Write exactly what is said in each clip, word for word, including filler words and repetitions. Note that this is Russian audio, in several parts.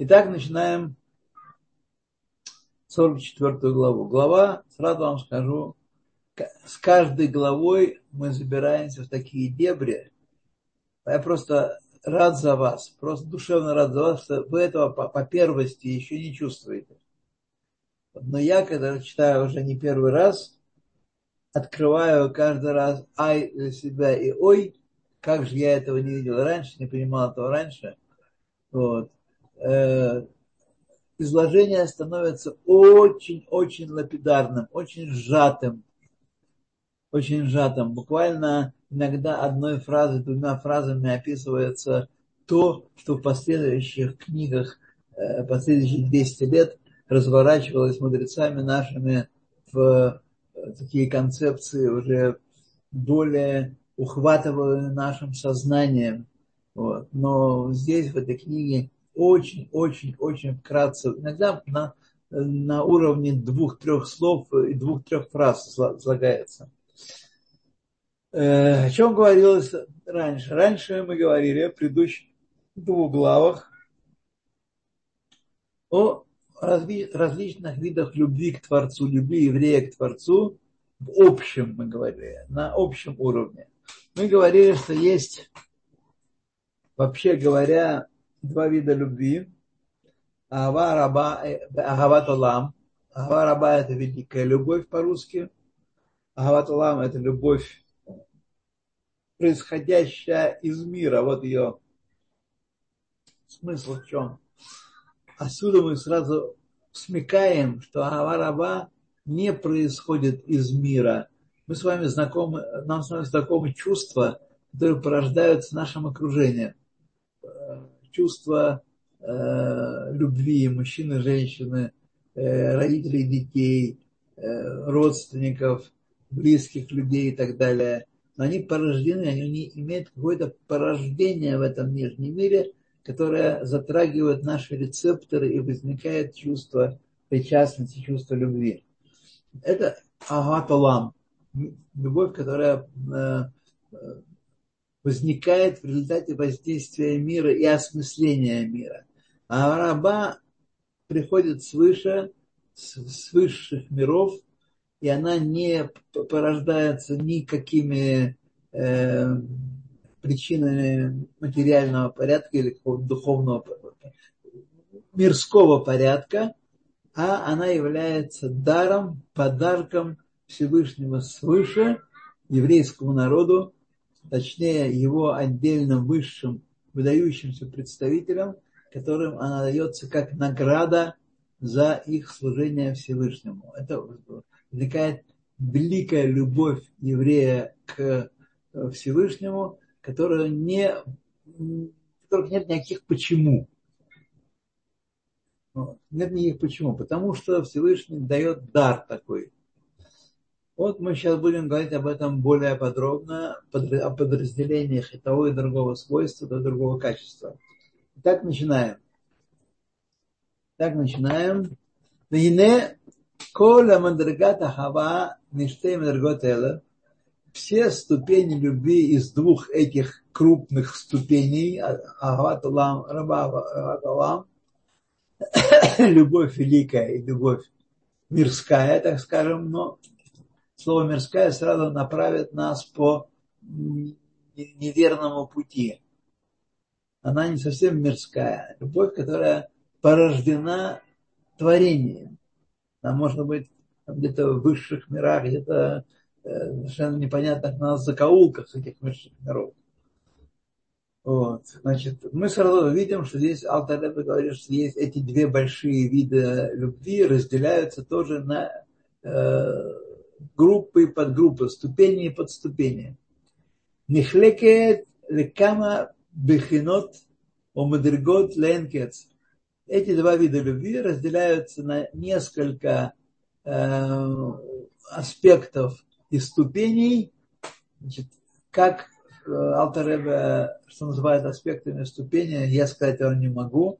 Итак, начинаем сорок четвёртую главу. Глава, сразу вам скажу, с каждой главой мы забираемся в такие дебри. Я просто рад за вас, просто душевно рад за вас, что вы этого по, по первости еще не чувствуете. Но я, когда читаю уже не первый раз, открываю каждый раз «ай» для себя и «ой», как же я этого не видел раньше, не понимал этого раньше. Вот. Изложение становится очень-очень лапидарным, очень сжатым, очень сжатым. Буквально иногда одной фразой, двумя фразами описывается то, что в последующих книгах, последующих двести лет разворачивалось мудрецами нашими в такие концепции, уже более ухватываемые нашим сознанием. Вот. Но здесь, в этой книге, очень-очень-очень вкратце, иногда на, на уровне двух-трех слов и двух-трех фраз излагается. Э, о чем говорилось раньше? Раньше мы говорили в предыдущих двух главах о разли, различных видах любви к Творцу, любви еврея к Творцу. В общем мы говорили, на общем уровне. Мы говорили, что есть, вообще говоря, два вида любви. Ахава Раба, Ахават Олам. Ахава Раба — это великая любовь по-русски. Ахават Олам — это любовь, происходящая из мира. Вот ее смысл в чем. Отсюда мы сразу смекаем, что Ахава Раба не происходит из мира. Мы с вами знакомы, нам с вами знакомы чувства, которые порождаются нашим окружением. Чувство э, любви мужчины, женщины, э, родителей, детей, э, родственников, близких людей и так далее. Но они порождены, они не имеют какое-то порождение в этом нижнем мире, которое затрагивает наши рецепторы и возникает чувство причастности, чувство любви. Это Ахават Олам, любовь, которая э, возникает в результате воздействия мира и осмысления мира. А раба приходит свыше, с высших миров, и она не порождается никакими э, причинами материального порядка или какого-то духовного мирского порядка, а она является даром, подарком Всевышнего свыше еврейскому народу, точнее, его отдельным высшим, выдающимся представителям, которым она дается как награда за их служение Всевышнему. Это возникает великая любовь еврея к Всевышнему, которая не, которых нет никаких почему. Нет никаких почему, потому что Всевышний дает дар такой. Вот мы сейчас будем говорить об этом более подробно, о подразделениях и того, и другого свойства, и другого качества. Итак, начинаем. Итак, начинаем. Все ступени любви из двух этих крупных ступеней, Ахават Олам, Раба Олам, любовь великая и любовь мирская, так скажем, но слово «мирская» сразу направит нас по неверному пути. Она не совсем мирская. Любовь, которая порождена творением. Она может быть где-то в высших мирах, где-то совершенно непонятных нас закоулках этих высших миров. Вот. Значит, мы сразу видим, что здесь Алтар Ребе говорит, что есть эти две большие вида любви, разделяются тоже на э, группы и подгруппы, ступени и подступени. Нихлекет лекама бихинот умадригот ленкец. Эти два вида любви разделяются на несколько э, аспектов и ступеней. Значит, как Алтар Ребе, что называют аспектами ступени, я сказать этого не могу.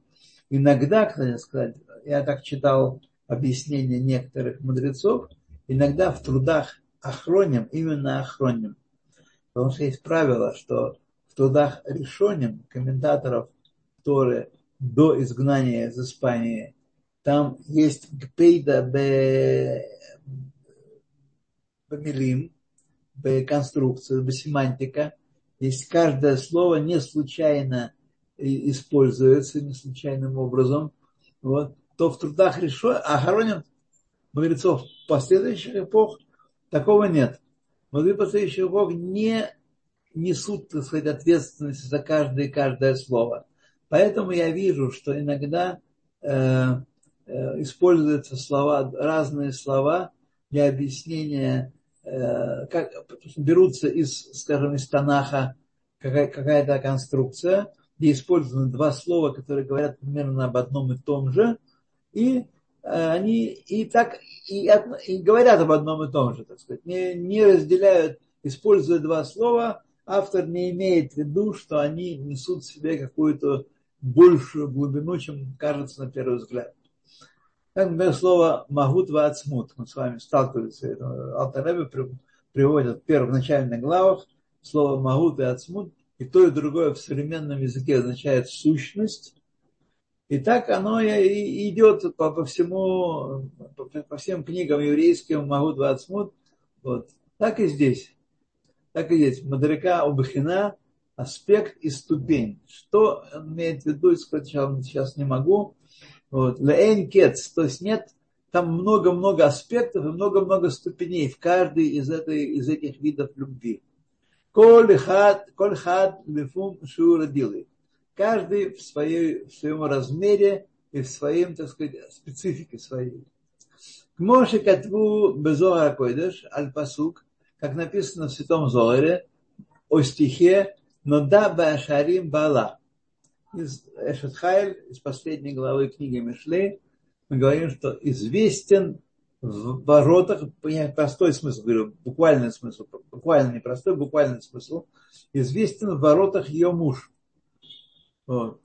Иногда, кстати сказать, я так читал объяснения некоторых мудрецов, иногда в трудах ахроним, именно ахроним. Потому что есть правило, что в трудах решоним комментаторов Торы до изгнания из Испании, там есть гпейда бе милим, бе конструкция, бе семантика. Здесь каждое слово не случайно используется, не случайным образом. Вот. То в трудах решо, Ахароним, мудрецов последующих эпох, такого нет. Мудрецы последующих эпох не несут, так сказать, ответственность за каждое и каждое слово. Поэтому я вижу, что иногда э, э, используются слова, разные слова для объяснения, э, как берутся из, скажем, из Танаха какая, какая-то конструкция, где использованы два слова, которые говорят примерно об одном и том же, и э, они и так и, от, и говорят об одном и том же, так сказать, не, не разделяют, используя два слова. Автор не имеет в виду, что они несут в себе какую-то большую глубину, чем кажется на первый взгляд. Как, например, слово «магут ва ацмут». Мы с вами сталкиваемся. Алтер Ребе приводит в первых начальных главах слово «магут» и «ацмут». И то, и другое в современном языке означает «сущность». И так оно и идет по, по, всему, по, по всем книгам еврейским «магут ва ацмут». Вот. Так и здесь. Так и есть. Мадрика убхина, аспект и ступень. Что он имеет в виду, сейчас не могу. Вот. Лэйн кетс, то есть нет, там много-много аспектов и много-много ступеней в каждой из, этой, из этих видов любви. Коль хад, коль хад лифум шиурадилы. Каждый в, своей, в своем размере и в своем, так сказать, специфике своей. Кмоши катву безоар койдеш, аль пасук, как написано в Святом Зоаре, о стихе «Нода башарим бала». Из Эшет Хайль, из последней главы книги Мишлей, мы говорим, что известен в воротах, я простой смысл говорю, буквальный смысл, буквально не простой, буквальный смысл, известен в воротах ее муж. Вот.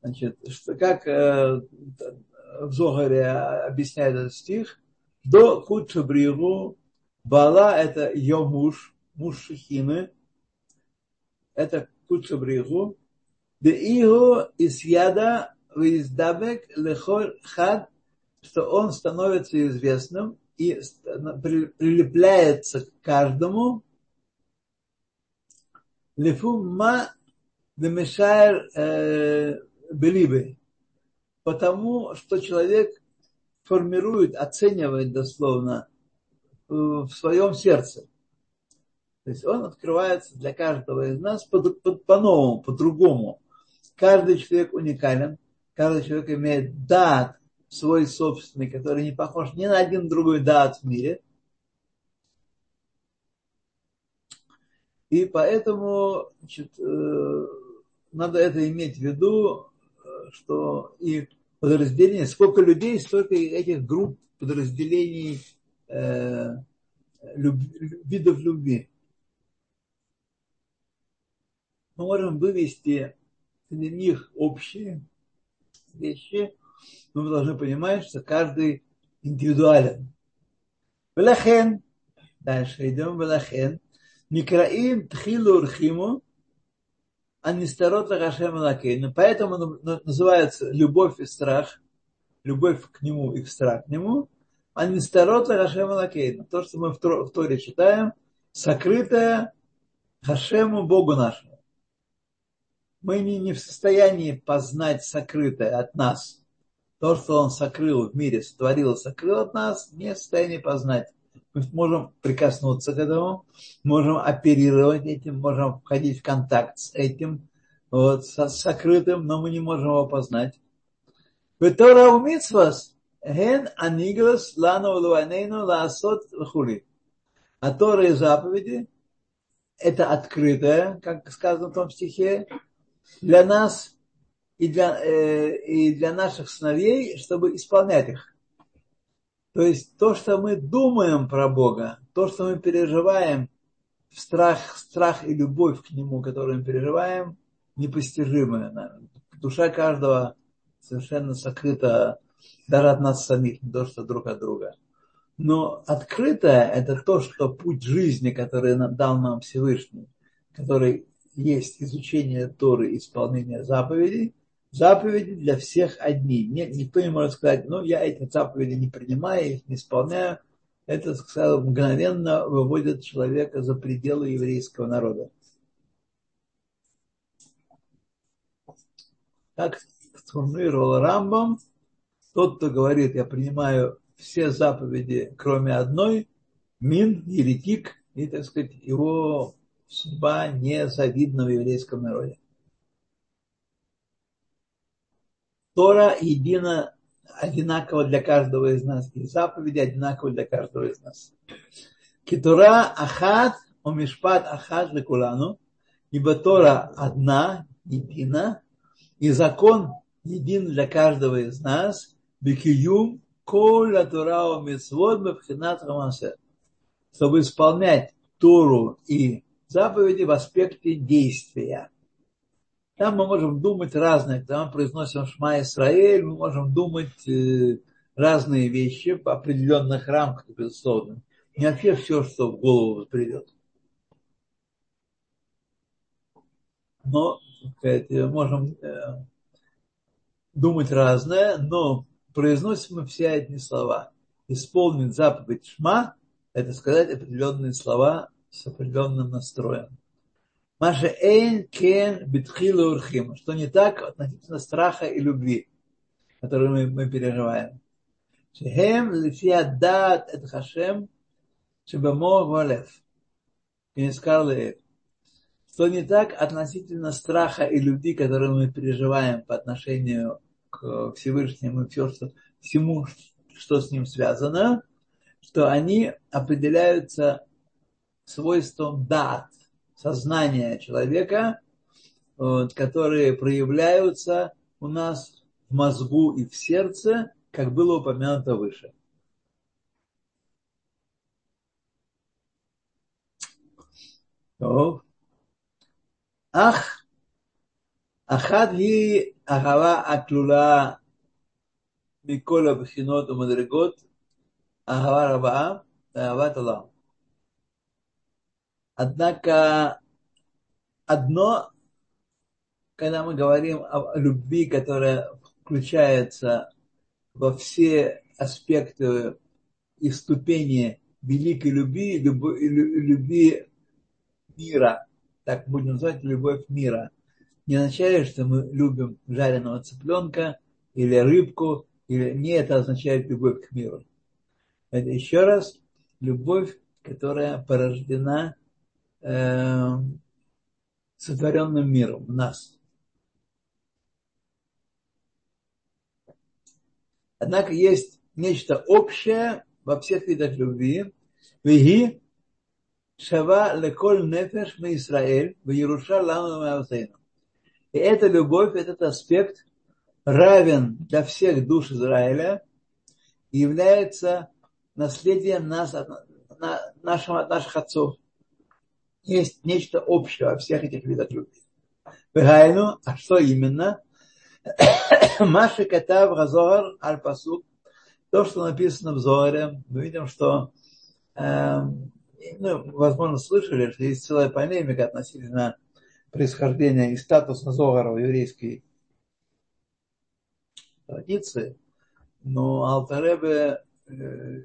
Значит, что, как э, в Зоаре объясняет этот стих, «До куча бригу». Бала – это ее муж, муж Шхины, это Кучабригу. Деигу исьяда виздабек лехоль хад, что он становится известным и прилепляется к каждому. Лефумма демешаер белибе, потому что человек формирует, оценивает дословно, в своем сердце. То есть он открывается для каждого из нас по- по- по-новому, по-другому. Каждый человек уникален, каждый человек имеет даат свой собственный, который не похож ни на один другой даат в мире. И поэтому, значит, надо это иметь в виду, что и подразделение, сколько людей, столько этих групп подразделений Люб, видов любви. Мы можем вывести для них общие вещи, но мы должны понимать, что каждый индивидуален. Велахен. Дальше идем. Велахен. Микраим тхилу рхиму анистарот лахашем лакейну. Поэтому называется любовь и страх. Любовь к нему и страх к нему. А не старота Хашема Лакейна. То, что мы в Торе читаем, сокрытое Хашему, Богу нашему. Мы не, не в состоянии познать сокрытое от нас. То, что Он сокрыл в мире, сотворил и сокрыл от нас, не в состоянии познать. Мы можем прикоснуться к этому, можем оперировать этим, можем входить в контакт с этим, вот, с сокрытым, но мы не можем его познать. Тора у мицвас. А Тора и заповеди – это открытое, как сказано в том стихе, для нас и для, э, и для наших сыновей, чтобы исполнять их. То есть то, что мы думаем про Бога, то, что мы переживаем, страх, страх и любовь к Нему, которую мы переживаем, непостижимая нам. Душа каждого совершенно сокрыта даже от нас самих, не то, что друг от друга. Но открытое – это то, что путь жизни, который нам дал нам Всевышний, который есть изучение Торы, исполнение заповедей, Заповеди для всех одни. Нет, никто не может сказать, ну, я эти заповеди не принимаю, их не исполняю. Это, так сказать, мгновенно выводит человека за пределы еврейского народа. Как сформулировал Рамбам, тот, кто говорит, я принимаю все заповеди, кроме одной, мин, еретик, и, так сказать, его судьба незавидна в еврейском народе. Тора едина, одинакова для каждого из нас, и заповеди одинаковы для каждого из нас. Китора ахат, умишпат ахат лекулану, ибо Тора одна, едина, и закон един для каждого из нас, бикиюм коля Тора умисвод бабхинат хамасе, чтобы исполнять Тору и заповеди в аспекте действия. Там мы можем думать разное, когда мы произносим Шма Исраэль, мы можем думать разные вещи по определенных рамках, безусловно. Не вообще все, что в голову придет. Но, сказать, можем думать разное, но произносим мы все одни слова. Исполнить заповедь Шма – это сказать определенные слова с определенным настроем. Маша эйн кен битхилу урхим, что не так относительно страха и любви, которые мы, мы переживаем. Шехем лифия дат эт хашем шебамо валев. Что не так относительно страха и любви, которые мы переживаем по отношению к Всевышнему и все, что, всему, что с ним связано, что они определяются свойством дат, сознания человека, вот, которые проявляются у нас в мозгу и в сердце, как было упомянуто выше. То. Ах, ахад ли ахава атлула микола бхинот умадригот ахава раба ахават олам. Однако одно, когда мы говорим о любви, которая включается во все аспекты и ступени великой любви, любви мира, так будем называть любовь мира, не означает, что мы любим жареного цыпленка или рыбку, или не это означает любовь к миру. Это еще раз любовь, которая порождена сотворенным миром в нас. Однако есть нечто общее во всех видах любви. Веги шава леколь нефеш ме Исраэль вееруша лану меавтейну. И эта любовь, этот аспект равен для всех душ Израиля и является наследием нас, нашим, наших отцов. Есть нечто общее во всех этих видах любви. Бегайну, а что именно? Маши катав газоар аль-пасук. То, что написано в Зоаре. Мы видим, что, э, ну, возможно, слышали, что есть целая полемика относительно происхождения и статуса Зоара в еврейской традиции. Но Алтаребе э,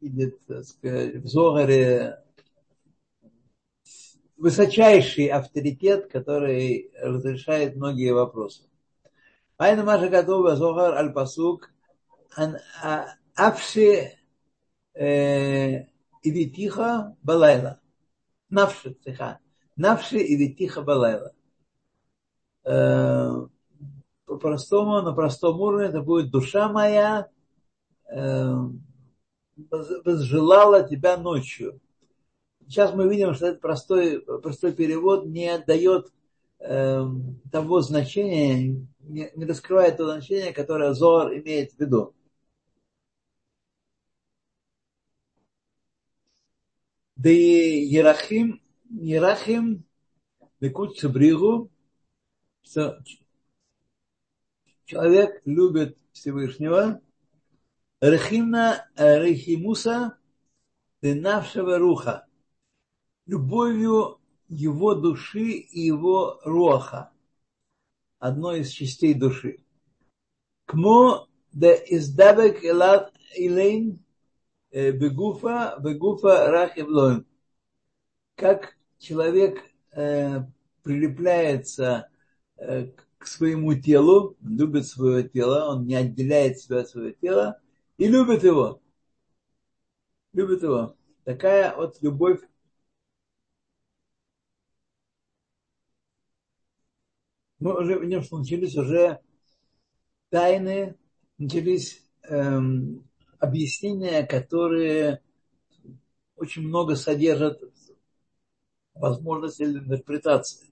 видит, так сказать, в Зоаре высочайший авторитет, который разрешает многие вопросы. Айна маша катува зохар аль-пасук афши идитиха балайла. Навши тиха. Навши идитиха балайла. По-простому, на простом уровне это будет душа моя возжелала тебя ночью. Сейчас мы видим, что этот простой, простой перевод не дает э, того значения, не, не раскрывает то значение, которое Зоар имеет в виду. Де Ерахим, Ерахим, Лекут Цибригу, что человек любит Всевышнего, Рехимна Рехимуса, Денавшего Руха. Любовью его души и его руаха. одной из частей души. Кмо да издабек элат илейн бегуфа бегуфа рах и влоин. Как человек э, прилепляется э, к своему телу, любит свое тело, он не отделяет себя от своего тела и любит его. Любит его. Такая вот любовь. Мы уже в нем, что начались уже тайны, начались эм, объяснения, которые очень много содержат возможности интерпретации.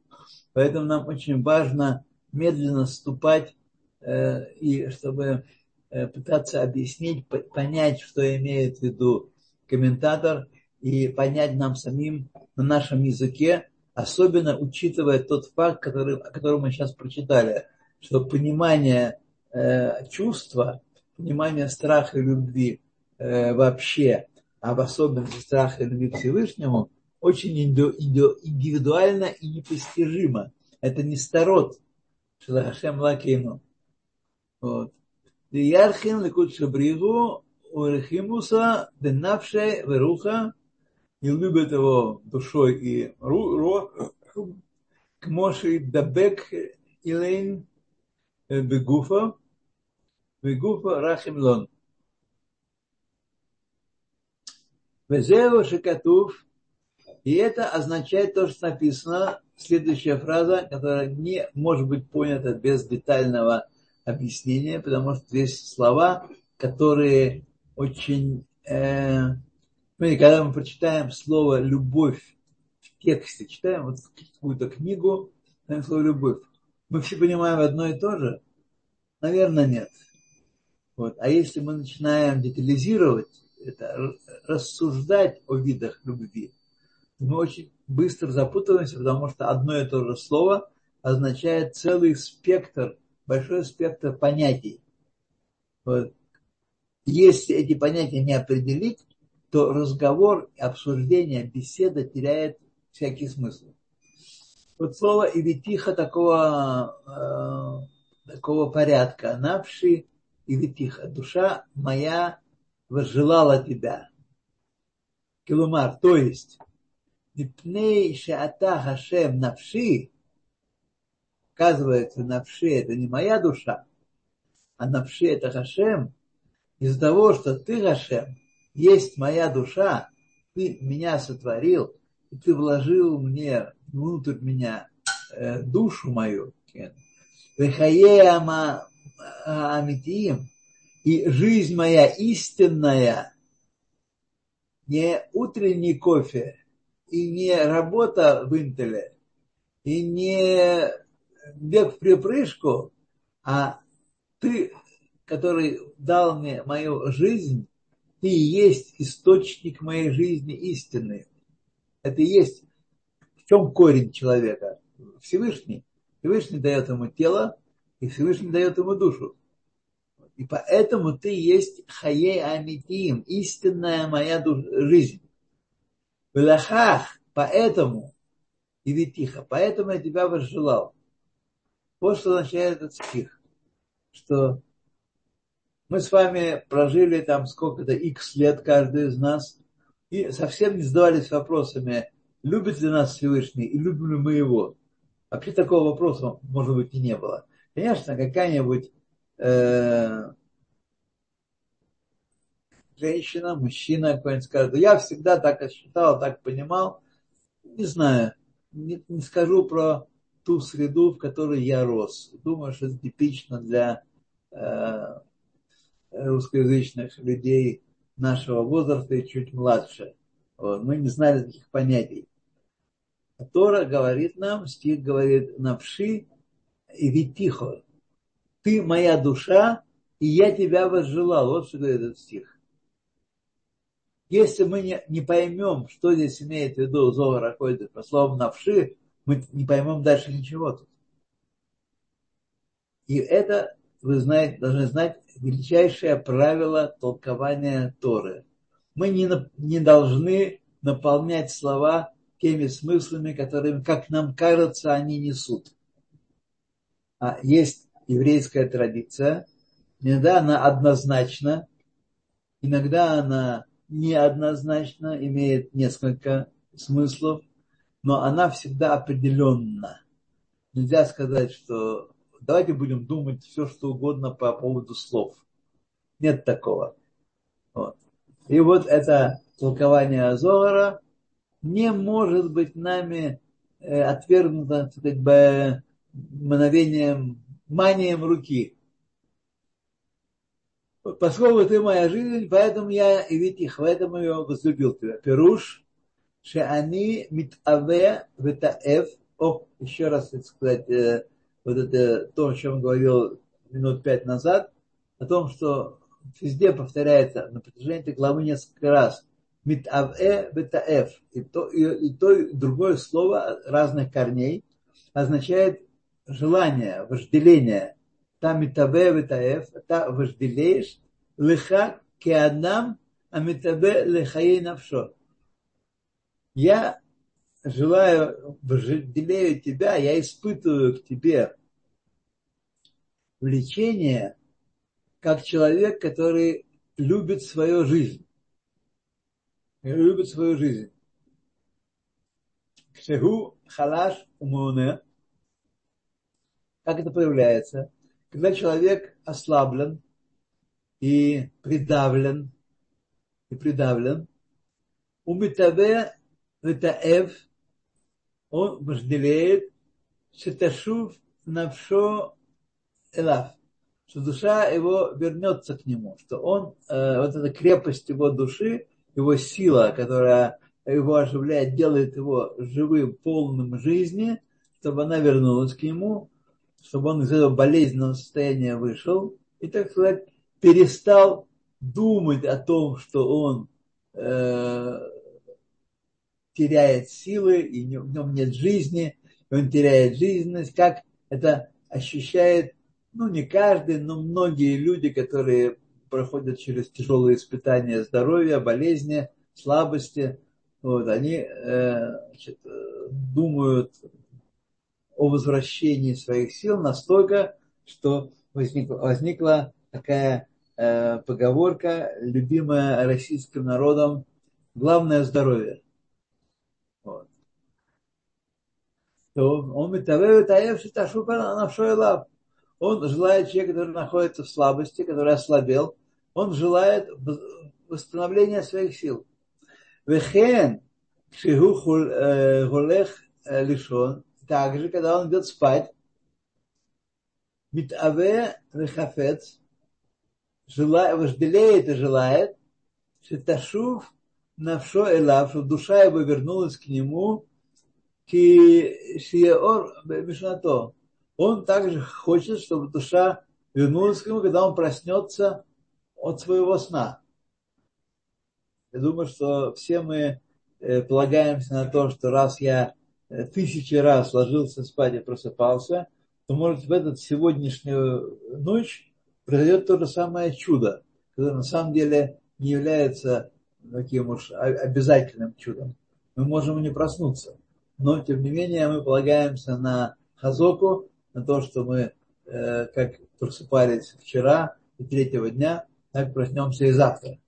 Поэтому нам очень важно медленно ступать э, и чтобы э, пытаться объяснить, по- понять, что имеет в виду комментатор, и понять нам самим на нашем языке, особенно учитывая тот факт, который, о котором мы сейчас прочитали, что понимание э, чувства, понимание страха и любви э, вообще, а в особенности страха и любви к Всевышнему, очень инду, инду, индивидуально и непостижимо. Это не старот, шелахашем лакейну. Вот. Ярхин ликут шабригу урехимуса денавшей веруха. И любит его душой и рухом. Кмоши дабек илейн бегуфа. Бегуфа рахимлон. Везева шикатув. И это означает то, что написано. Следующая фраза, которая не может быть понята без детального объяснения, потому что здесь слова, которые очень... Э, Смотрите, когда мы прочитаем слово «любовь» в тексте, читаем вот какую-то книгу, там слово «любовь», мы все понимаем одно и то же? Наверное, нет. Вот. А если мы начинаем детализировать, это, рассуждать о видах любви, то мы очень быстро запутываемся, потому что одно и то же слово означает целый спектр, большой спектр понятий. Вот. Если эти понятия не определить, то разговор, обсуждение, беседа теряет всякий смысл. Вот слово «ивитиха» такого, э, такого порядка. «Навши ивитиха» – «душа моя возжелала тебя». Килумар, то есть «Мипней шеата хашем навши» – оказывается, навши – это не моя душа, а навши – это хашем. Из-за того, что ты хашем, есть моя душа, ты меня сотворил, и ты вложил мне, внутрь меня, э, душу мою. И жизнь моя истинная, не утренний кофе, и не работа в Интеле, и не бег в припрыжку, а ты, который дал мне мою жизнь, ты и есть источник моей жизни истины. Это и есть в чем корень человека. Всевышний. Всевышний дает ему тело, и Всевышний дает ему душу. И поэтому ты есть хае амитим, истинная моя душ... жизнь. В лахах, поэтому, и витиха, поэтому я тебя возжелал. Вот что означает этот стих, что мы с вами прожили там сколько-то, икс лет каждый из нас, и совсем не задавались вопросами, любит ли нас Всевышний и любим ли мы его. Вообще такого вопроса, может быть, и не было. Конечно, какая-нибудь э, женщина, мужчина какой-нибудь скажет, я всегда так считал, так понимал. Не знаю, не, не скажу про ту среду, в которой я рос. Думаю, что это типично для... Э, русскоязычных людей нашего возраста и чуть младше. Вот. Мы не знали таких понятий. А Тора говорит нам, стих говорит, навши и витихо. Ты моя душа, и я тебя возжелал. Вот что говорит этот стих. Если мы не, не поймем, что здесь имеет в виду Зоар Ахават, по словам навши, мы не поймем дальше ничего тут. И это вы знаете, должны знать величайшее правило толкования Торы. Мы не, не должны наполнять слова теми смыслами, которыми, как нам кажется, они несут. есть еврейская традиция. Иногда она однозначна, иногда она неоднозначна, имеет несколько смыслов, но она всегда определенна. Нельзя сказать, что давайте будем думать все, что угодно по поводу слов. Нет такого. Вот. И вот это толкование Зоара не может быть нами отвергнуто, так бы, мановением, манием руки. Поскольку ты моя жизнь, поэтому я, и ведь их, поэтому я возлюбил тебя. Пируш, ше они митаве витаэф. О, еще раз, так сказать, вот это то, о чем говорил минут пять назад, о том, что везде повторяется на протяжении этой главы несколько раз. Митаве витаэф. И то, и то, и другое слово разных корней означает желание, вожделение. Там митаве витаэф, та вожделеешь, леха кеадам, а митаве лехаей навшо. Я желаю, вожделею тебя, я испытываю к тебе влечение, как человек, который любит свою жизнь. Любит свою жизнь. Кшегу халаш умуне. Как это проявляется? Когда человек ослаблен и придавлен, и придавлен, умитаве витаэв, он вожделеет, шеташув навшо элав, что душа его вернется к нему, что он, э, вот эта крепость его души, его сила, которая его оживляет, делает его живым, полным жизни, чтобы она вернулась к нему, чтобы он из этого болезненного состояния вышел и, так сказать, перестал думать о том, что он э, теряет силы, и в нем нет жизни, и он теряет жизненность, как это ощущает, ну, не каждый, но многие люди, которые проходят через тяжелые испытания здоровья, болезни, слабости, вот, они э, значит, думают о возвращении своих сил настолько, что возникла, возникла такая э, поговорка, любимая российским народом, главное здоровье. Вот. Он желает человека, который находится в слабости, который ослабел, он желает восстановления своих сил. Также, когда он идет спать, митаве рехафец, вожделеет и желает, шеташув навшо элав, чтобы душа его вернулась к нему, ки шиеор мишнато. Он также хочет, чтобы душа вернулась к нему, когда он проснется от своего сна. Я думаю, что все мы полагаемся на то, что раз я тысячи раз ложился спать и просыпался, то, может, в эту сегодняшнюю ночь произойдет то же самое чудо, которое на самом деле не является таким уж обязательным чудом. Мы можем и не проснуться, но, тем не менее, мы полагаемся на хазоку, на то, что мы э, как просыпались вчера и третьего дня, так проснемся и завтра.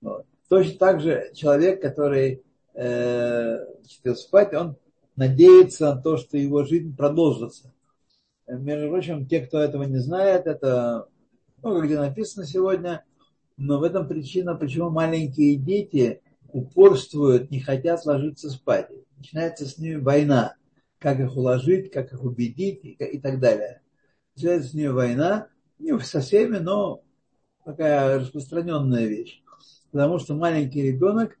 Вот. Точно так же человек, который э, идет спать, он надеется на то, что его жизнь продолжится. Между прочим, те, кто этого не знает, это, ну, где написано сегодня, но в этом причина, почему маленькие дети упорствуют, не хотят ложиться спать. Начинается с ними война. Как их уложить, как их убедить и, и так далее. Начинается с ними война, не со всеми, но такая распространенная вещь. Потому что маленький ребенок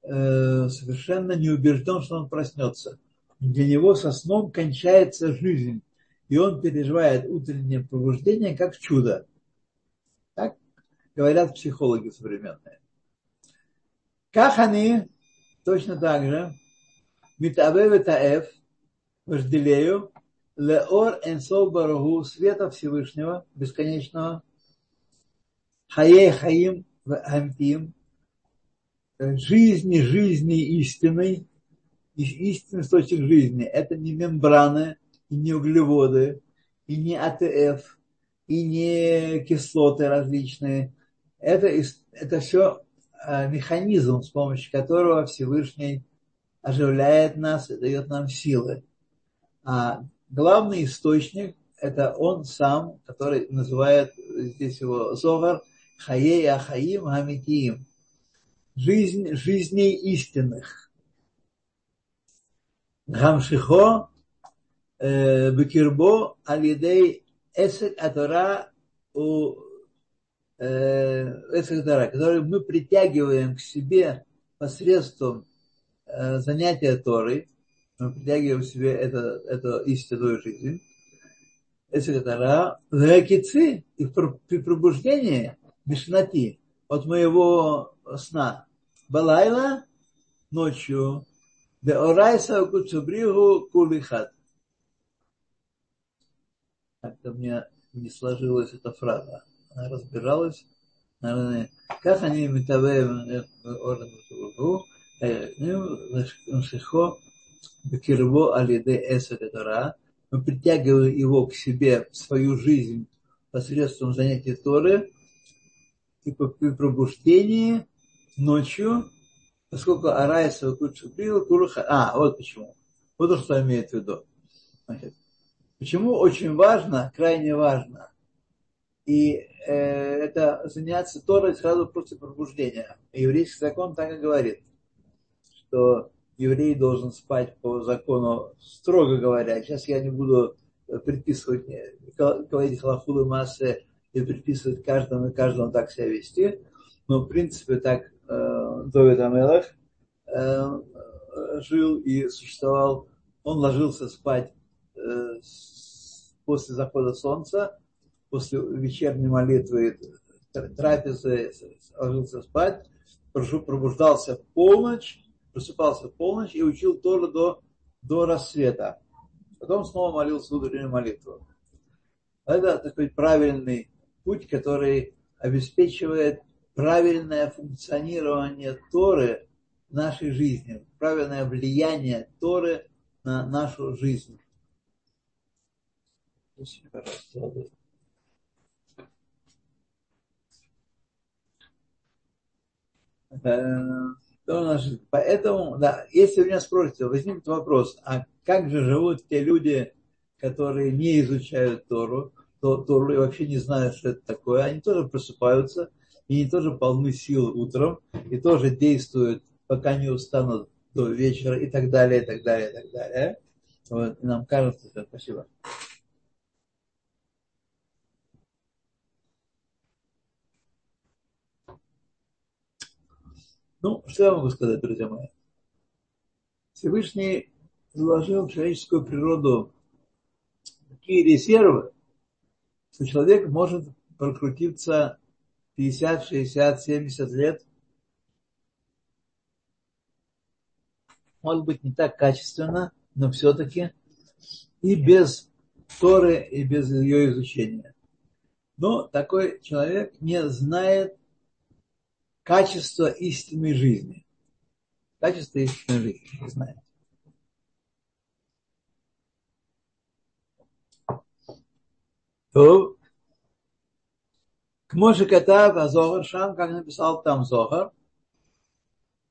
э, совершенно не убежден, что он проснется. Для него со сном кончается жизнь. И он переживает утреннее пробуждение как чудо. Так говорят психологи современные. Как они, точно так же, митаве витаэф, вожделею, леор энсов барагу, света Всевышнего, бесконечного, хаей хаим амтим, жизни, жизни истинной, истинный истинный источник жизни. Это не мембраны, и не углеводы, и не АТФ, и не кислоты различные. Это, это все механизм, с помощью которого Всевышний оживляет нас и дает нам силы. А главный источник – это он сам, который называет здесь его Зоар Хаей Ахаим Хамитиим. Жизнь жизней истинных. Гамшихо Бекирбо Алидей Эсек Атора у Эсек Атора, который мы притягиваем к себе посредством занятия Торой. Мы притягиваем к себе это, эту истинную жизнь. Эсек Атора Векицы и при пробуждении Мишнати от моего сна. Балайла ночью. Де орайса куцубригу кулихат. Как-то мне не сложилась эта фраза. Она разбиралась. Наверное, как они метавеем ордену Тургу, Нашихо, Бекирбо Алиде Эсакатора. Мы притягиваем его к себе, в свою жизнь посредством занятий Торы и при пробуждении ночью, поскольку Арайса выкучил Куруха. А, вот почему. Вот что имеет в виду. Значит, почему очень важно, крайне важно, и э, это заняться Торой сразу после пробуждения. Еврейский закон так и говорит, что еврей должен спать по закону, строго говоря. Сейчас я не буду предписывать, говорить халаху массы и предписывать каждому и каждому так себя вести. Но, в принципе, так э, Давид а-Мелех э, жил и существовал. Он ложился спать э, с, после захода солнца, после вечерней молитвы, трапезы, ложился спать, пробуждался в полночь, просыпался в полночь и учил Тору до, до рассвета. Потом снова молился утреннюю молитву. Это такой правильный путь, который обеспечивает правильное функционирование Торы в нашей жизни, правильное влияние Торы на нашу жизнь. Поэтому, да, если меня спросите, возникнет вопрос, а как же живут те люди, которые не изучают Тору, то Тору и вообще не знают, что это такое, они тоже просыпаются, и они тоже полны сил утром, и тоже действуют, пока не устанут до вечера, и так далее, и так далее, и так далее. Вот, и нам кажется, что... Спасибо. Ну, что я могу сказать, друзья мои? Всевышний заложил в человеческую природу такие резервы, что человек может прокрутиться пятьдесят, шестьдесят, семьдесят лет, может быть, не так качественно, но все-таки и без Торы, и без ее изучения. Но такой человек не знает качества истинной жизни. Качество истинной жизни не знает. То Моше Катав а-Зоар Шам, как написал там Зоар,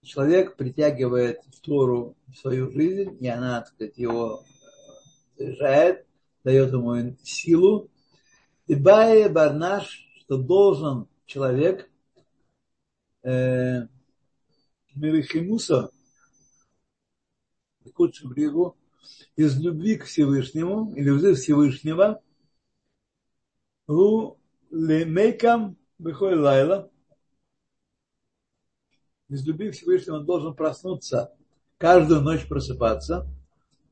человек притягивает Тору в свою жизнь, и она, так сказать, его заряжает, дает ему силу. И бае барнаш, что должен человек мирихимуса, кучу бригу, из любви к Всевышнему, или любви Всевышнего, у Лемейкам Бехой Лайла. Из любви к Всевышнему он должен проснуться, каждую ночь просыпаться,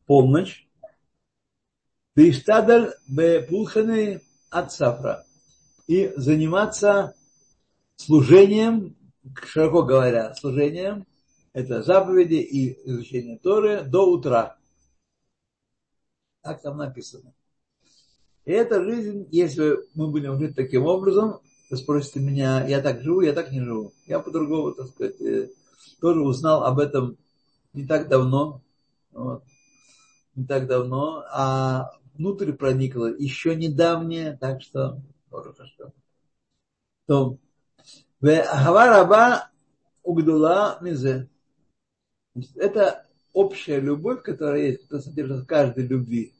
полночь. Биштадаль Бепулханы от Сафра. И заниматься служением, широко говоря, служением, это заповеди и изучение Торы до утра. Так там написано. И эта жизнь, если мы будем жить таким образом, вы спросите меня, я так живу, я так не живу. Я по-другому, так сказать, тоже узнал об этом не так давно. Вот, не так давно. А внутрь проникло еще недавнее, так что то Ахава Раба угдула мизе. Это общая любовь, которая есть, которая содержит в каждой любви.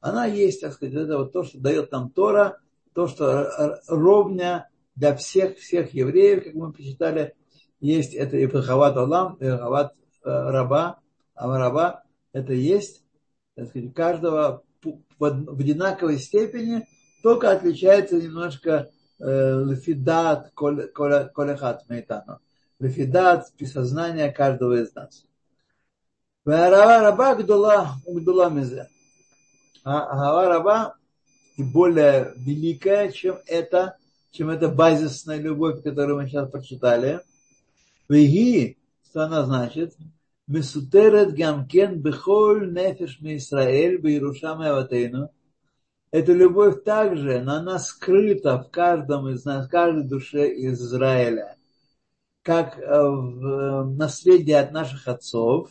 Она есть, так сказать, это вот то, что дает нам Тора, то, что ровня для всех, всех евреев, как мы почитали, есть это и Ахават Олам, и Ахават Раба, Амараба, это есть, так сказать, каждого в одинаковой степени, только отличается немножко лефидат, колехат мейтану, лефидат, сознание каждого из нас. Раба гдула гдула мизе. Ахава Раба и более великая, чем это, чем эта базисная любовь, которую мы сейчас прочитали. Веги, что она значит? Месутерет гамкен бехоль нефеш ми Исраэль бейруша меаватейну. Эта любовь также, но она скрыта в каждом из нас, в каждой душе из Израиля, как в наследие от наших отцов.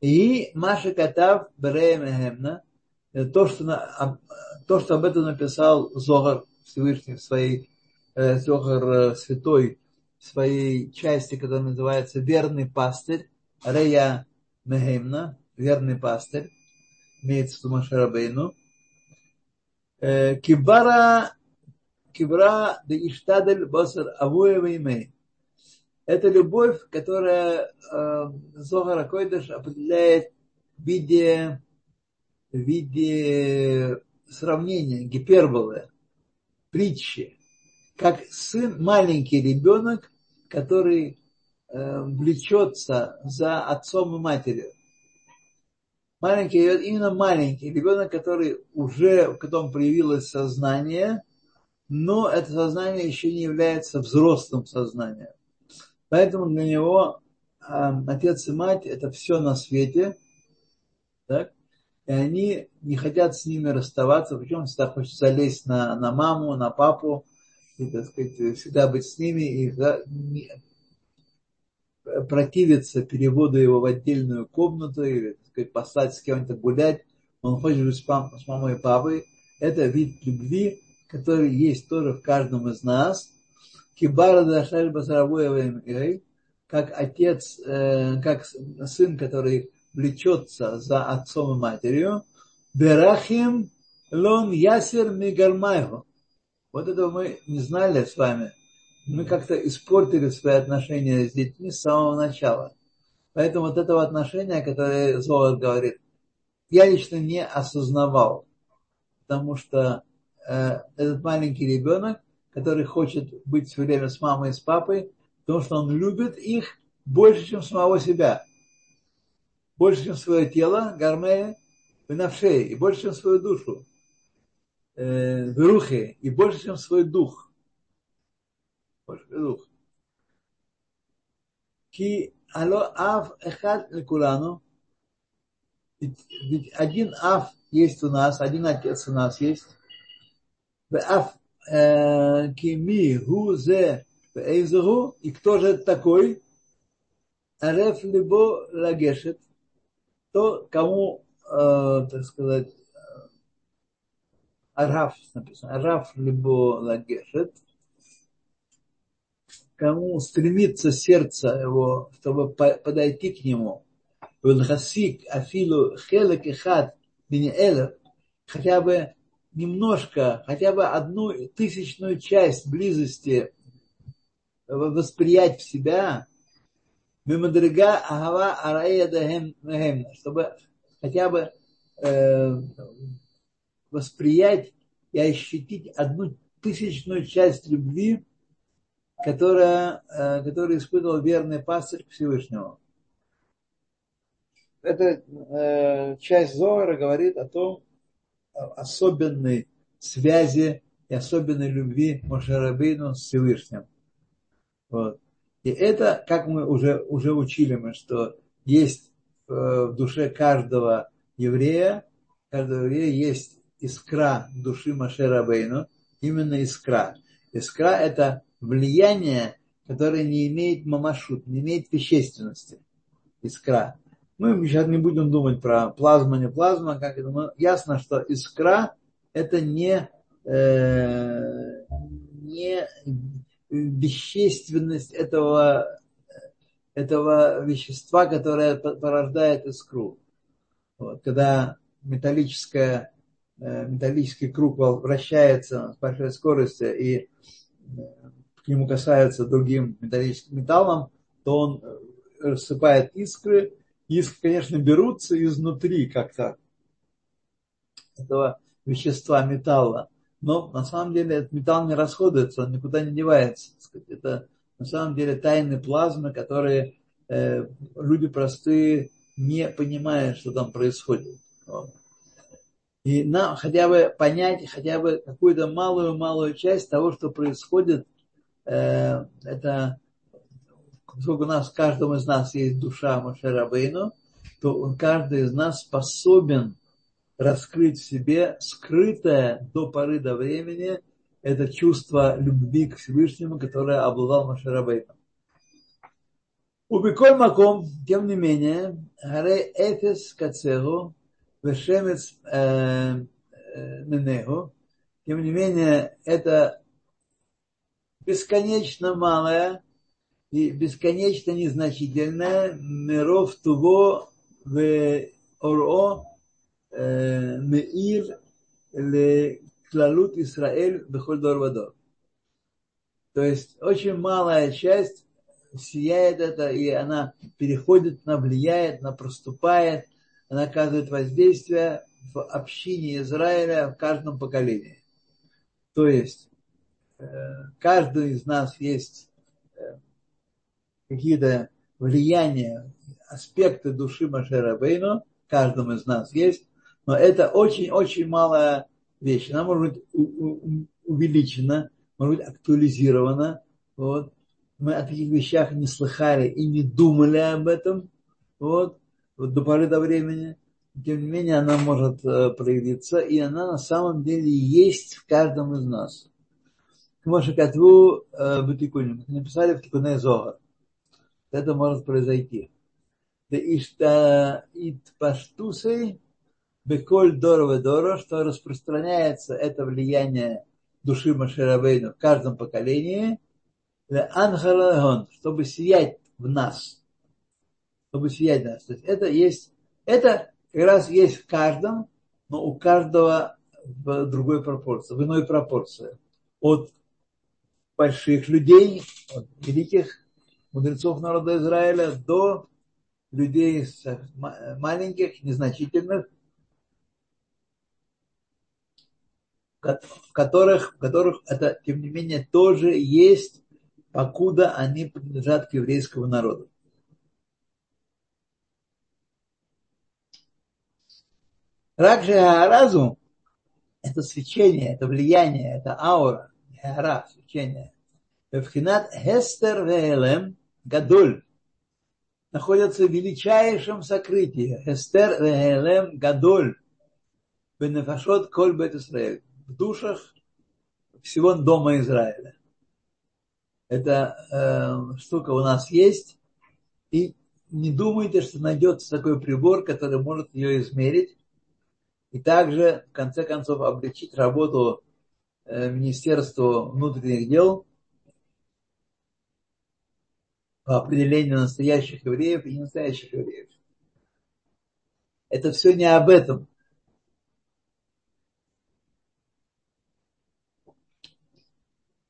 И Маша Катав Берея Мехемна, то, что, то, что об этом написал Зоар Всевышний, в своей, Зоар Святой, в своей части, которая называется «Верный пастырь», Рея Мехемна, «Верный пастырь», имеется в виду Моше Рабейну, «Кибара, кибра де иштадель босар авуэ веймэй». Это любовь, которая Зоар Акойдыш определяет в виде... в виде сравнения, гиперболы, притчи, как сын, маленький ребенок, который э, влечется за отцом и матерью. Маленький, именно маленький ребенок, который уже, в котором проявилось сознание, но это сознание еще не является взрослым сознанием. Поэтому для него э, отец и мать – это все на свете, так? И они не хотят с ними расставаться, причем всегда хочет залезть на, на маму, на папу, и, так сказать, всегда быть с ними, и не, противиться переводу его в отдельную комнату, или, так сказать, послать с кем-то гулять. Он хочет быть с, пап, с мамой и папой. Это вид любви, который есть тоже в каждом из нас. Кибара дашаль басаравуя, как отец, э, как сын, который влечется за отцом и матерью. Берахим лон ясер мигармайго. Вот этого мы не знали с вами. Мы как-то испортили свои отношения с детьми с самого начала. Поэтому вот этого отношения, которое Зоар говорит, я лично не осознавал. Потому что э, этот маленький ребенок, который хочет быть все время с мамой и с папой, потому что он любит их больше, чем самого себя. Больше, чем свое тело, гармея, винавшей, и больше, чем свою душу, э, вирухи, и больше, чем свой дух. Больше, чем дух. Ки ало ав эхад лекулану. Ведь один ав есть у нас, один отец у нас есть. Ве ав ки ми гу зе эйзу. И кто же это такой? Ареф либо лагешет. То, кому, э, так сказать, араф написано, араф либо лагешет, кому стремится сердце его, чтобы подойти к нему, хотя бы немножко, хотя бы одну тысячную часть близости восприять в себя, чтобы хотя бы э, восприять и ощутить одну тысячную часть любви, которая, э, которую испытывал верный пастырь к Всевышнему. Эта э, часть Зоара говорит о том, о особенной связи и особенной любви Моше Рабейну с Всевышним. Вот. И это, как мы уже, уже учили, мы, что есть в душе каждого еврея, каждого еврея есть искра души Моше Рабейну, именно искра. Искра – это влияние, которое не имеет мамашут, не имеет вещественности. Искра. Мы сейчас не будем думать про плазма, не плазма, как это, но ясно, что искра это не, э, не вещественность этого, этого вещества, которое порождает искру. Вот, когда металлическая, э, металлический круг вращается с большой скоростью и к нему касается другим металлическим металлом, то он рассыпает искры. Искры, конечно, берутся изнутри как-то этого вещества, металла. Но на самом деле этот металл не расходуется, он никуда не девается. Это на самом деле тайны плазмы, которые э, люди простые не понимают, что там происходит. И нам хотя бы понять, хотя бы какую-то малую-малую часть того, что происходит, э, это... Поскольку у нас, в каждом из нас есть душа Моше Рабейну, то он, каждый из нас способен раскрыть в себе скрытое до поры до времени это чувство любви к Всевышнему, которое обладал Моше Рабейну. Убеколь маком, тем не менее, гарей эфес кацеру, вешемец менегу, тем не менее, это бесконечно малое и бесконечно незначительное миров туво в оро меир ле клалут Исраэль бехольдор вадор. То есть очень малая часть сияет это, и она переходит, она влияет, она проступает, она оказывает воздействие в общине Израиля в каждом поколении. То есть каждый из нас есть какие-то влияния, аспекты души Моше Рабейну, каждому из нас есть, но это очень-очень малая вещь. Она может быть увеличена, может быть актуализирована. Вот. Мы о таких вещах не слыхали и не думали об этом вот, вот до поры до времени. Тем не менее, она может проявиться, и она на самом деле есть в каждом из нас. К Моше Катву Бутикуним написали в Тикуне Зоар. Это может произойти. Что распространяется это влияние души Моше Рабейну в каждом поколении, чтобы сиять в нас. Чтобы сиять в нас. То есть это есть, это как раз есть в каждом, но у каждого в другой пропорции, в иной пропорции. От больших людей, от великих мудрецов народа Израиля до людей маленьких, незначительных, в которых, в которых это, тем не менее, тоже есть, покуда они принадлежат к еврейскому народу. Ракши Гааразу – это свечение, это влияние, это аура, Гаара, свечение. Эвхинат Хестер Веэлем Гадоль находятся в величайшем сокрытии. Эстер Веэлем Гадоль бенефашот коль бет Исраэль. В душах всего дома Израиля. Эта э, штука у нас есть. И не думайте, что найдется такой прибор, который может ее измерить. И также, в конце концов, облегчить работу э, Министерству внутренних дел по определению настоящих евреев и ненастоящих евреев. Это все не об этом.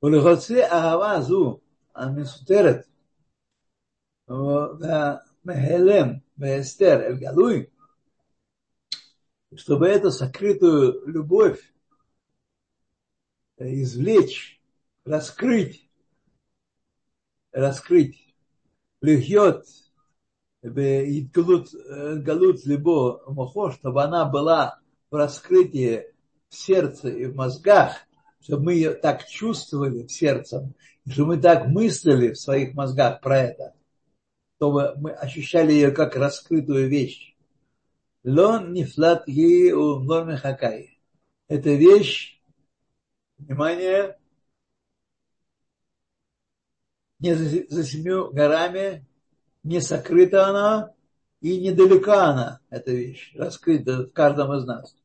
Улихоце агавазу амисутерет мехелем беэстер эль-галуй, чтобы эту сокрытую любовь извлечь, раскрыть, раскрыть Лихьот галут либо мохо, чтобы она была в раскрытии в сердце и в мозгах, чтобы мы ее так чувствовали в сердце, чтобы мы так мыслили в своих мозгах про это, чтобы мы ощущали ее как раскрытую вещь. Лон нифлат ги у норме хакай. Эта вещь, внимание, не за, за семью горами, не сокрыта она, и недалека она, эта вещь, раскрыта в каждом из нас.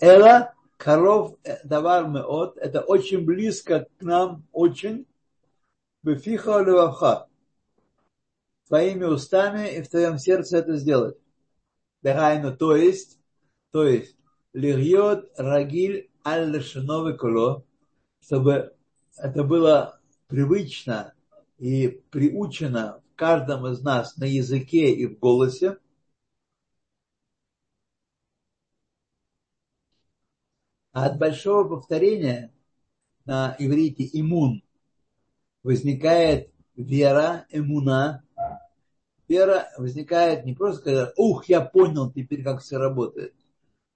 Эла, коров, давар меот, это очень близко к нам, очень, бефиха левавха, твоими устами и в твоем сердце это сделать. Дагайну, то есть, то есть, лигьот рагиль аль-лешинове куло, чтобы это было привычно и приучено в каждом из нас на языке и в голосе. А от большого повторения на иврите имун возникает вера, эмуна. Вера возникает не просто когда «Ух, я понял теперь, как все работает».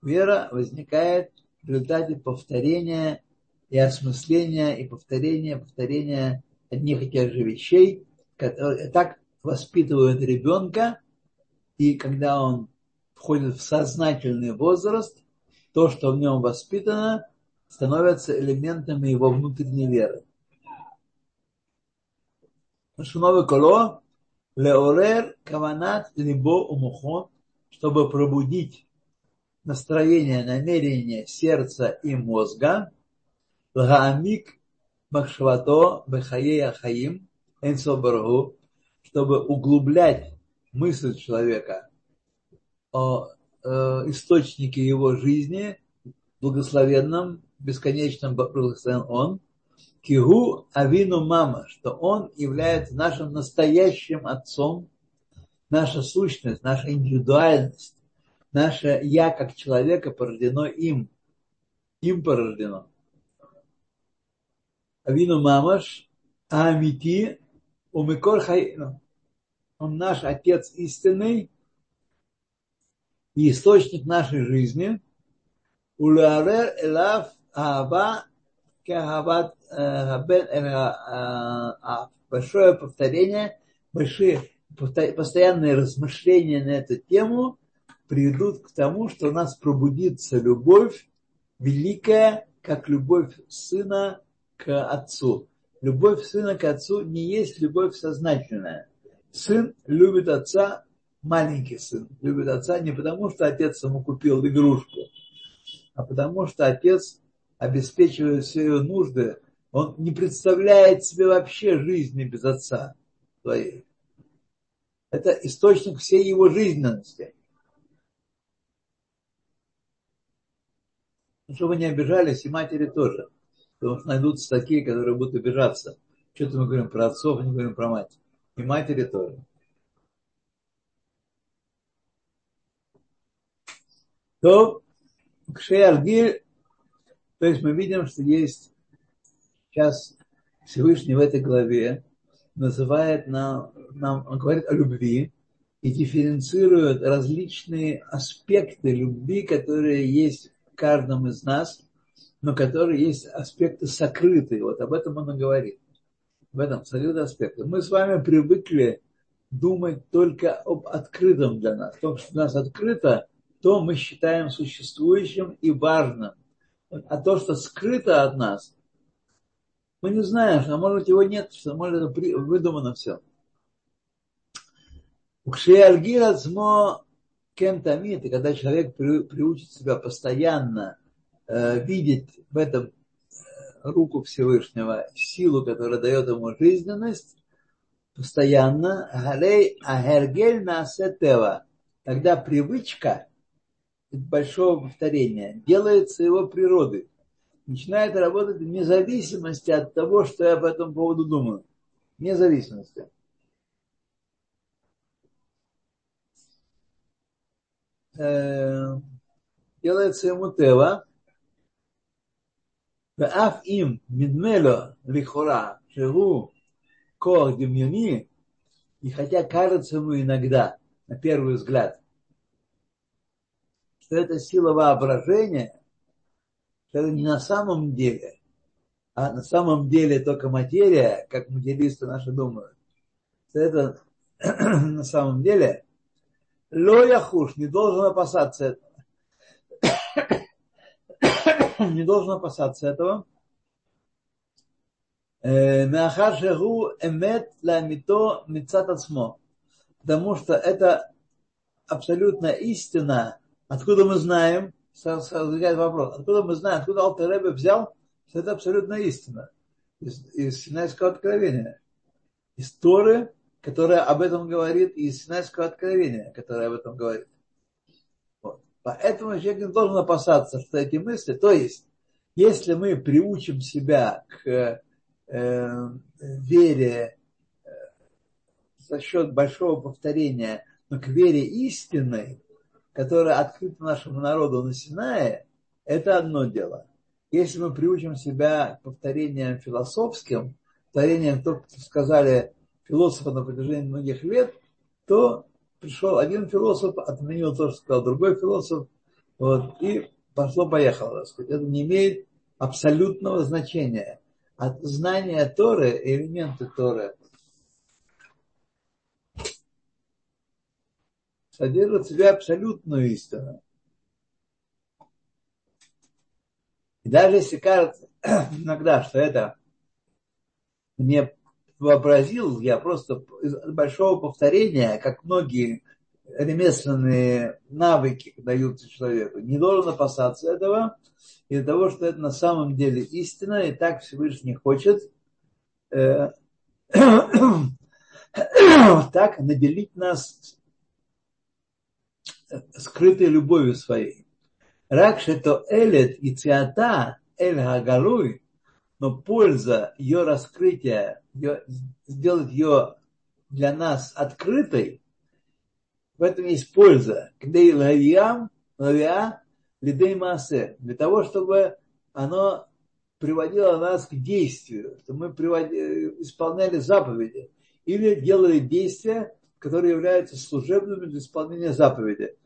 Вера возникает в результате повторения и осмысления, и повторения, повторения одних и тех же вещей, которые так воспитывают ребенка, и когда он входит в сознательный возраст, то, что в нем воспитано, становится элементами его внутренней веры. Шунове коло, леорер, каванат, либо умухо, чтобы пробудить настроение, намерение сердца и мозга, лгаамик махшвато бехае ахаим энсобаргу, чтобы углублять мысль человека о э, источнике его жизни, благословенном, бесконечном, благословен он, кигу авину мама, что он является нашим настоящим отцом, наша сущность, наша индивидуальность, наше я как человека порождено им, им порождено. Авину мамаш, амити, умикор хайну. Он наш отец истинный и источник нашей жизни. Уларер элав аба кахават хабен элав. Большое повторение, большие постоянные размышления на эту тему приведут к тому, что у нас пробудится любовь великая, как любовь сына к отцу. Любовь сына к отцу не есть любовь сознательная. Сын любит отца, маленький сын любит отца не потому, что отец ему купил игрушку, а потому, что отец обеспечивает все его нужды. Он не представляет себе вообще жизни без отца своей. Это источник всей его жизненности. Чтобы не обижались, и матери тоже. Потому что найдутся такие, которые будут обижаться. Что-то мы говорим про отцов, не говорим про мать. И матери тоже. То, кшеяргиль, то есть мы видим, что есть сейчас Всевышний в этой главе называет нам, нам он говорит о любви и дифференцирует различные аспекты любви, которые есть в каждом из нас, но которые есть аспекты сокрытые. Вот об этом он и говорит. В этом сокрытые аспекты. Мы с вами привыкли думать только об открытом для нас. То, что у нас открыто, то мы считаем существующим и важным. А то, что скрыто от нас, мы не знаем, что, может быть, его нет, что, может, это выдумано все. Кентамид, и когда человек приучит себя постоянно э, видеть в этом руку Всевышнего, силу, которая дает ему жизненность, постоянно, тогда привычка большого повторения делается его природой, начинает работать вне зависимости от того, что я по этому поводу думаю, вне зависимости. Делается ему тева, ваав им мидмело лихора шеру кох демьюни, и хотя кажется ему иногда, на первый взгляд, что это сила воображения, что это не на самом деле, а на самом деле только материя, как материалисты наши думают, что это на самом деле Ло яхуш, не должен опасаться этого. Не должен опасаться этого. Потому что это абсолютная истина, откуда мы знаем, возникает вопрос, откуда мы знаем, откуда Алтер Ребе взял, что это абсолютная истина из, из Синайского откровения, из Торы, которая об этом говорит, и из Синайского откровения, которая об этом говорит. Вот. Поэтому человек не должен опасаться, что эти мысли, то есть, если мы приучим себя к э, вере э, за счет большого повторения, но к вере истинной, которая открыта нашему народу на Синае, это одно дело. Если мы приучим себя к повторениям философским, повторениям то, что сказали философы на протяжении многих лет, то пришел один философ, отменил то, что сказал другой философ, вот, и пошло-поехало. Это не имеет абсолютного значения. От знания Торы, элементы Торы, содержат в себе абсолютную истину. И даже если кажется иногда, что это мне вообразил, я просто из большого повторения, как многие ремесленные навыки даются человеку, не должен опасаться этого, из-за того, что это на самом деле истина, и так Всевышний хочет э- так наделить нас скрытой любовью своей. Ракше то элет и циата эль гагалуй, но польза ее раскрытия, ее, сделать ее для нас открытой, в этом есть польза. Кдей лавиам, лавиа, лидей маасе, для того, чтобы оно приводило нас к действию, чтобы мы приводили, исполняли заповеди или делали действия, которые являются служебными для исполнения заповеди.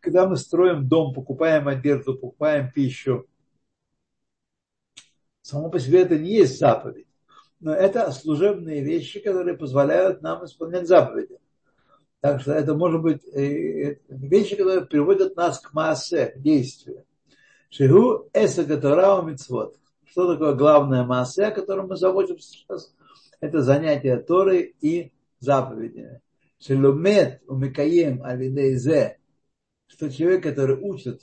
Когда мы строим дом, покупаем одежду, покупаем пищу, само по себе это не есть заповедь, но это служебные вещи, которые позволяют нам исполнять заповеди. Так что это может быть вещи, которые приводят нас к маасе, к действию. Шигу эсэга тора умитцвот. Что такое главное маасе, о котором мы заботимся сейчас? Это занятие Торы и заповедями. Шелумет умикаем алидейзе. Что человек, который учит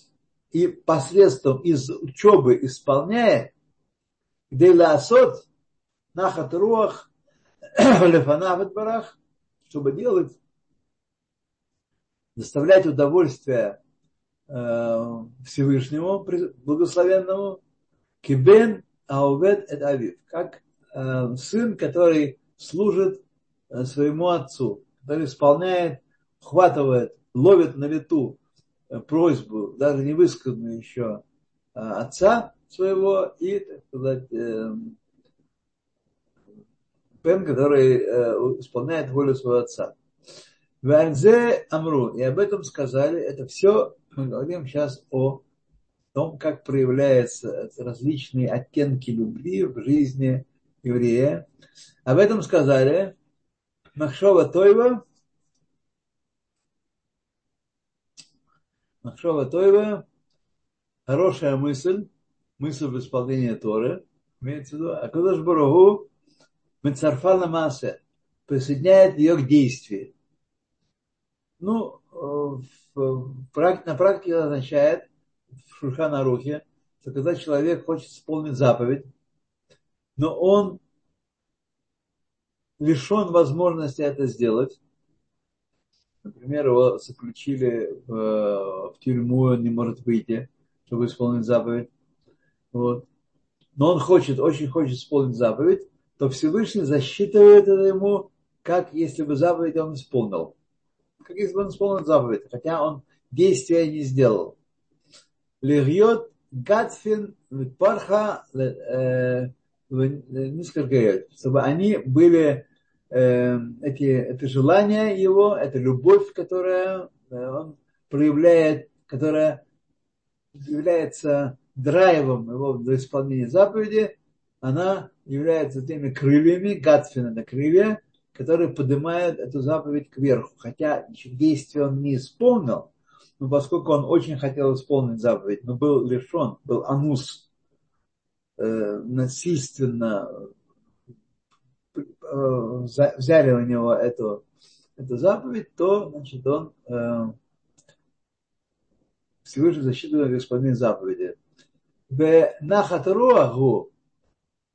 и посредством из учебы исполняет, дейлаасот нахат руах лефанавет барах, чтобы делать, доставлять удовольствие э, Всевышнему Благословенному, кибен аувет эт авив, как э, сын, который служит э, своему отцу, который исполняет, ухватывает, ловит на лету э, просьбу, даже не высказанную еще э, отца своего, и, так сказать, э, пен, который э, исполняет волю своего отца. Ванзе Амру. И об этом сказали. Это все мы говорим сейчас о том, как проявляются различные оттенки любви в жизни еврея. Об этом сказали Махшова Тойва. Махшова Тойва. Хорошая мысль. Мысль в исполнении Торы. Имеется в виду. Акадош Барух Мецарфа ла-Маасе. Присоединяет ее к действию. Ну, на практике это означает в Шулхан Арухе, что когда человек хочет исполнить заповедь, но он лишен возможности это сделать. Например, его заключили в, в тюрьму, он не может выйти, чтобы исполнить заповедь. Вот. Но он хочет, очень хочет исполнить заповедь, то Всевышний засчитывает это ему, как если бы заповедь он исполнил. Как если бы он исполнил заповедь, хотя он действия не сделал. Легьот гадфин парха нисколько, чтобы они были э, эти, это желание его, это любовь, которая он проявляет, которая является драйвом его для исполнения заповеди, она является теми крыльями, гадфин это крылья, которые поднимают эту заповедь кверху. Хотя действие он не исполнил, но поскольку он очень хотел исполнить заповедь, но был лишен, был анус, э, насильственно э, взяли у него эту эту заповедь, то, значит, он э, Всевышний засчитывает исполнение заповеди. В нахатруаху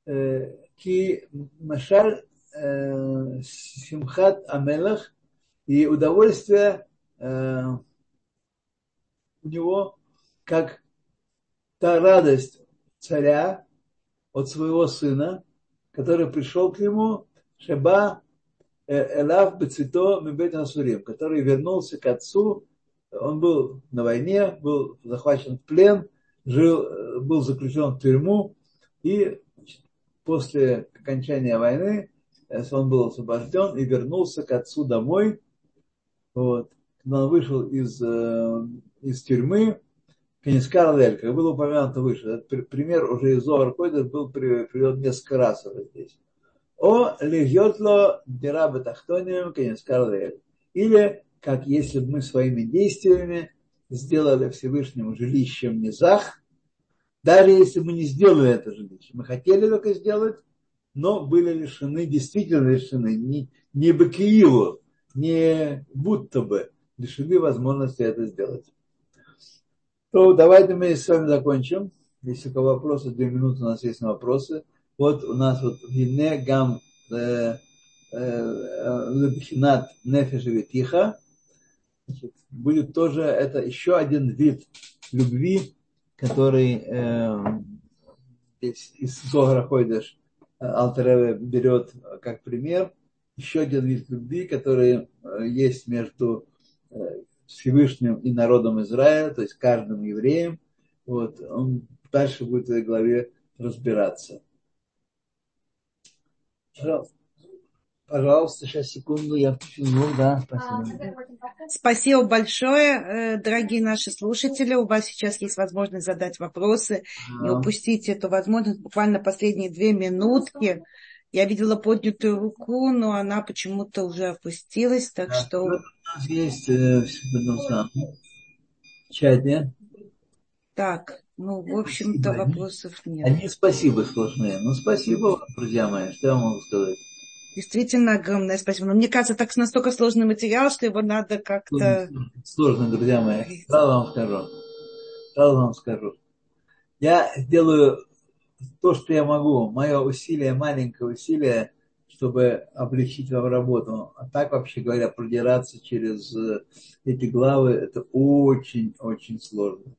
ки машаль симхат амелах, и удовольствие э, у него как та радость царя от своего сына, который пришел к нему, шеба элав бецито мебет асурим, который вернулся к отцу. Он был на войне, был захвачен в плен, жил, был заключен в тюрьму, и после окончания войны он был освобожден и вернулся к отцу домой. Вот. Когда он вышел из, из тюрьмы, Кенискарлель, как было упомянуто выше, этот пример уже из Оваркайдер был приведен несколько раз уже здесь. О легетло дирабе тахтоним Кенискарлель. Или как если бы мы своими действиями сделали Всевышнему жилищем низах, даже если мы не сделали это жилище. Мы хотели только сделать, но были лишены, действительно лишены, не, не бакиилу, не будто бы лишены возможности это сделать. То давайте мы с вами закончим. Если у кого вопросы, две минуты у нас есть на вопросы. Вот у нас вот «Вине гам лебхинат нефешевитиха». Будет тоже это еще один вид любви, который э, здесь из Зоара Койдеш Алтер-Ребе берет как пример. Еще один вид любви, который есть между Всевышним и народом Израиля, то есть каждым евреем. Вот, он дальше будет в этой главе разбираться. Пожалуйста. Пожалуйста, сейчас, секунду, я включу. Да, спасибо. Спасибо большое, дорогие наши слушатели. У вас сейчас есть возможность задать вопросы. А-а-а. Не упустите эту возможность. Буквально последние две минутки. Я видела поднятую руку, но она почему-то уже опустилась. Так да, что... У нас есть э, в чате. Так, ну, в общем-то, спасибо. Вопросов нет. Они спасибо сложные. Ну, спасибо вам, друзья мои, что я могу сказать. Действительно огромное спасибо. Но мне кажется, так настолько сложный материал, что его надо как-то... Сложно, друзья мои. Сразу вам скажу. Сразу вам скажу. Я сделаю то, что я могу. Мое усилие, маленькое усилие, чтобы облегчить вам работу. А так, вообще говоря, продираться через эти главы, это очень-очень сложно.